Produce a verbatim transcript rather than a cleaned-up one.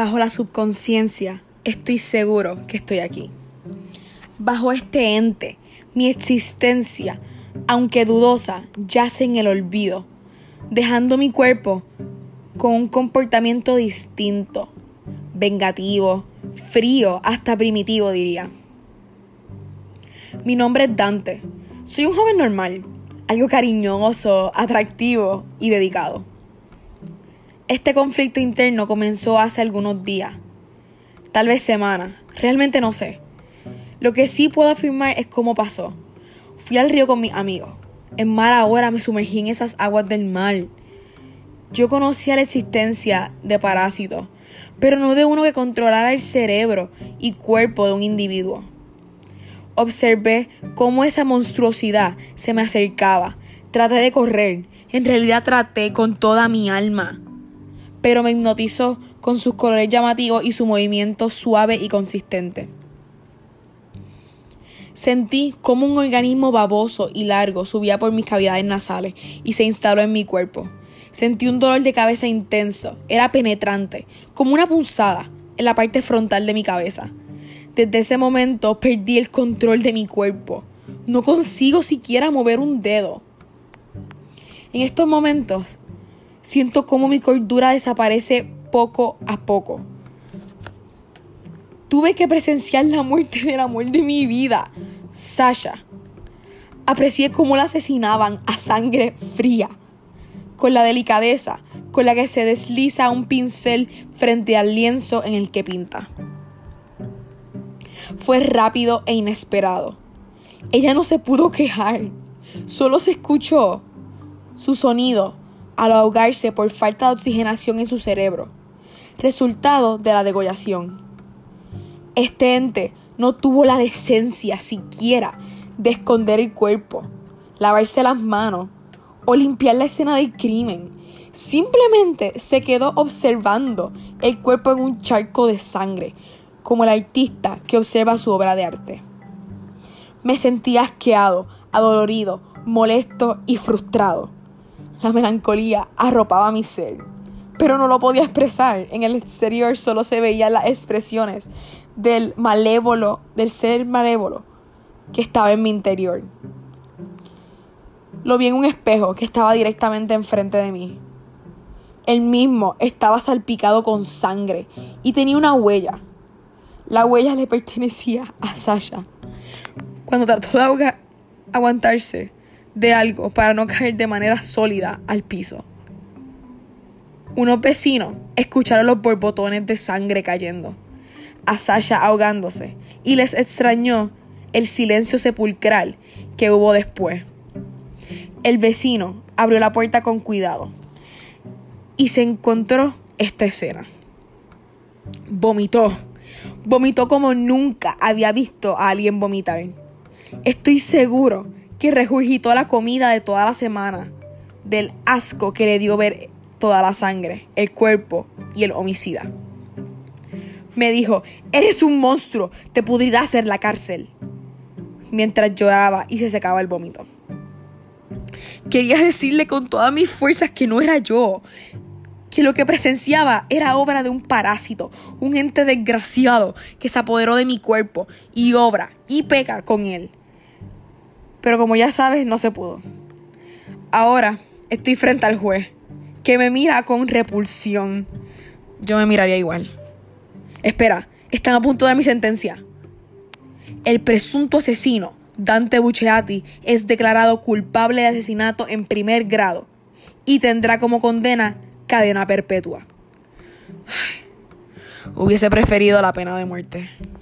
bajo la subconsciencia, estoy seguro que estoy aquí. Bajo este ente, mi existencia, aunque dudosa, yace en el olvido, dejando mi cuerpo con un comportamiento distinto, vengativo, frío, hasta primitivo, diría. Mi nombre es Dante. Soy un joven normal, algo cariñoso, atractivo y dedicado. Este conflicto interno comenzó hace algunos días, tal vez semanas, realmente no sé. Lo que sí puedo afirmar es cómo pasó. Fui al río con mis amigos. En mala hora me sumergí en esas aguas del mar. Yo conocía la existencia de parásitos, pero no de uno que controlara el cerebro y cuerpo de un individuo. Observé cómo esa monstruosidad se me acercaba. Traté de correr, en realidad traté con toda mi alma, pero me hipnotizó con sus colores llamativos y su movimiento suave y consistente. Sentí como un organismo baboso y largo subía por mis cavidades nasales y se instaló en mi cuerpo. Sentí un dolor de cabeza intenso, era penetrante, como una punzada en la parte frontal de mi cabeza. Desde ese momento perdí el control de mi cuerpo. No consigo siquiera mover un dedo. En estos momentos siento cómo mi cordura desaparece poco a poco. Tuve que presenciar la muerte del amor de mi vida, Sasha. Aprecié cómo la asesinaban a sangre fría, con la delicadeza con la que se desliza un pincel frente al lienzo en el que pinta. Fue rápido e inesperado. Ella no se pudo quejar, solo se escuchó su sonido al ahogarse por falta de oxigenación en su cerebro, resultado de la degollación. Este ente no tuvo la decencia siquiera de esconder el cuerpo, lavarse las manos o limpiar la escena del crimen. Simplemente se quedó observando el cuerpo en un charco de sangre, como el artista que observa su obra de arte. Me sentí asqueado, adolorido, molesto y frustrado. La melancolía arropaba mi ser, pero no lo podía expresar. En el exterior solo se veían las expresiones del malévolo, del ser malévolo que estaba en mi interior. Lo vi en un espejo que estaba directamente enfrente de mí. El mismo estaba salpicado con sangre y tenía una huella. La huella le pertenecía a Sasha. Cuando trató de ahogar, aguantarse de algo para no caer de manera sólida al piso. Unos vecinos escucharon los borbotones de sangre cayendo, a Sasha ahogándose, y les extrañó el silencio sepulcral que hubo después. El vecino abrió la puerta con cuidado y se encontró esta escena. Vomitó, vomitó como nunca había visto a alguien vomitar. Estoy seguro que regurgitó la comida de toda la semana, del asco que le dio ver toda la sangre, el cuerpo y el homicida. Me dijo: "Eres un monstruo, te pudrirás en la cárcel", mientras lloraba y se secaba el vómito. Quería decirle con todas mis fuerzas que no era yo, que lo que presenciaba era obra de un parásito, un ente desgraciado que se apoderó de mi cuerpo y obra y peca con él. Pero como ya sabes, no se pudo. Ahora estoy frente al juez, que me mira con repulsión. Yo me miraría igual. Espera, están a punto de dar mi sentencia. El presunto asesino, Dante Bucciati, es declarado culpable de asesinato en primer grado y tendrá como condena cadena perpetua. Ay, hubiese preferido la pena de muerte.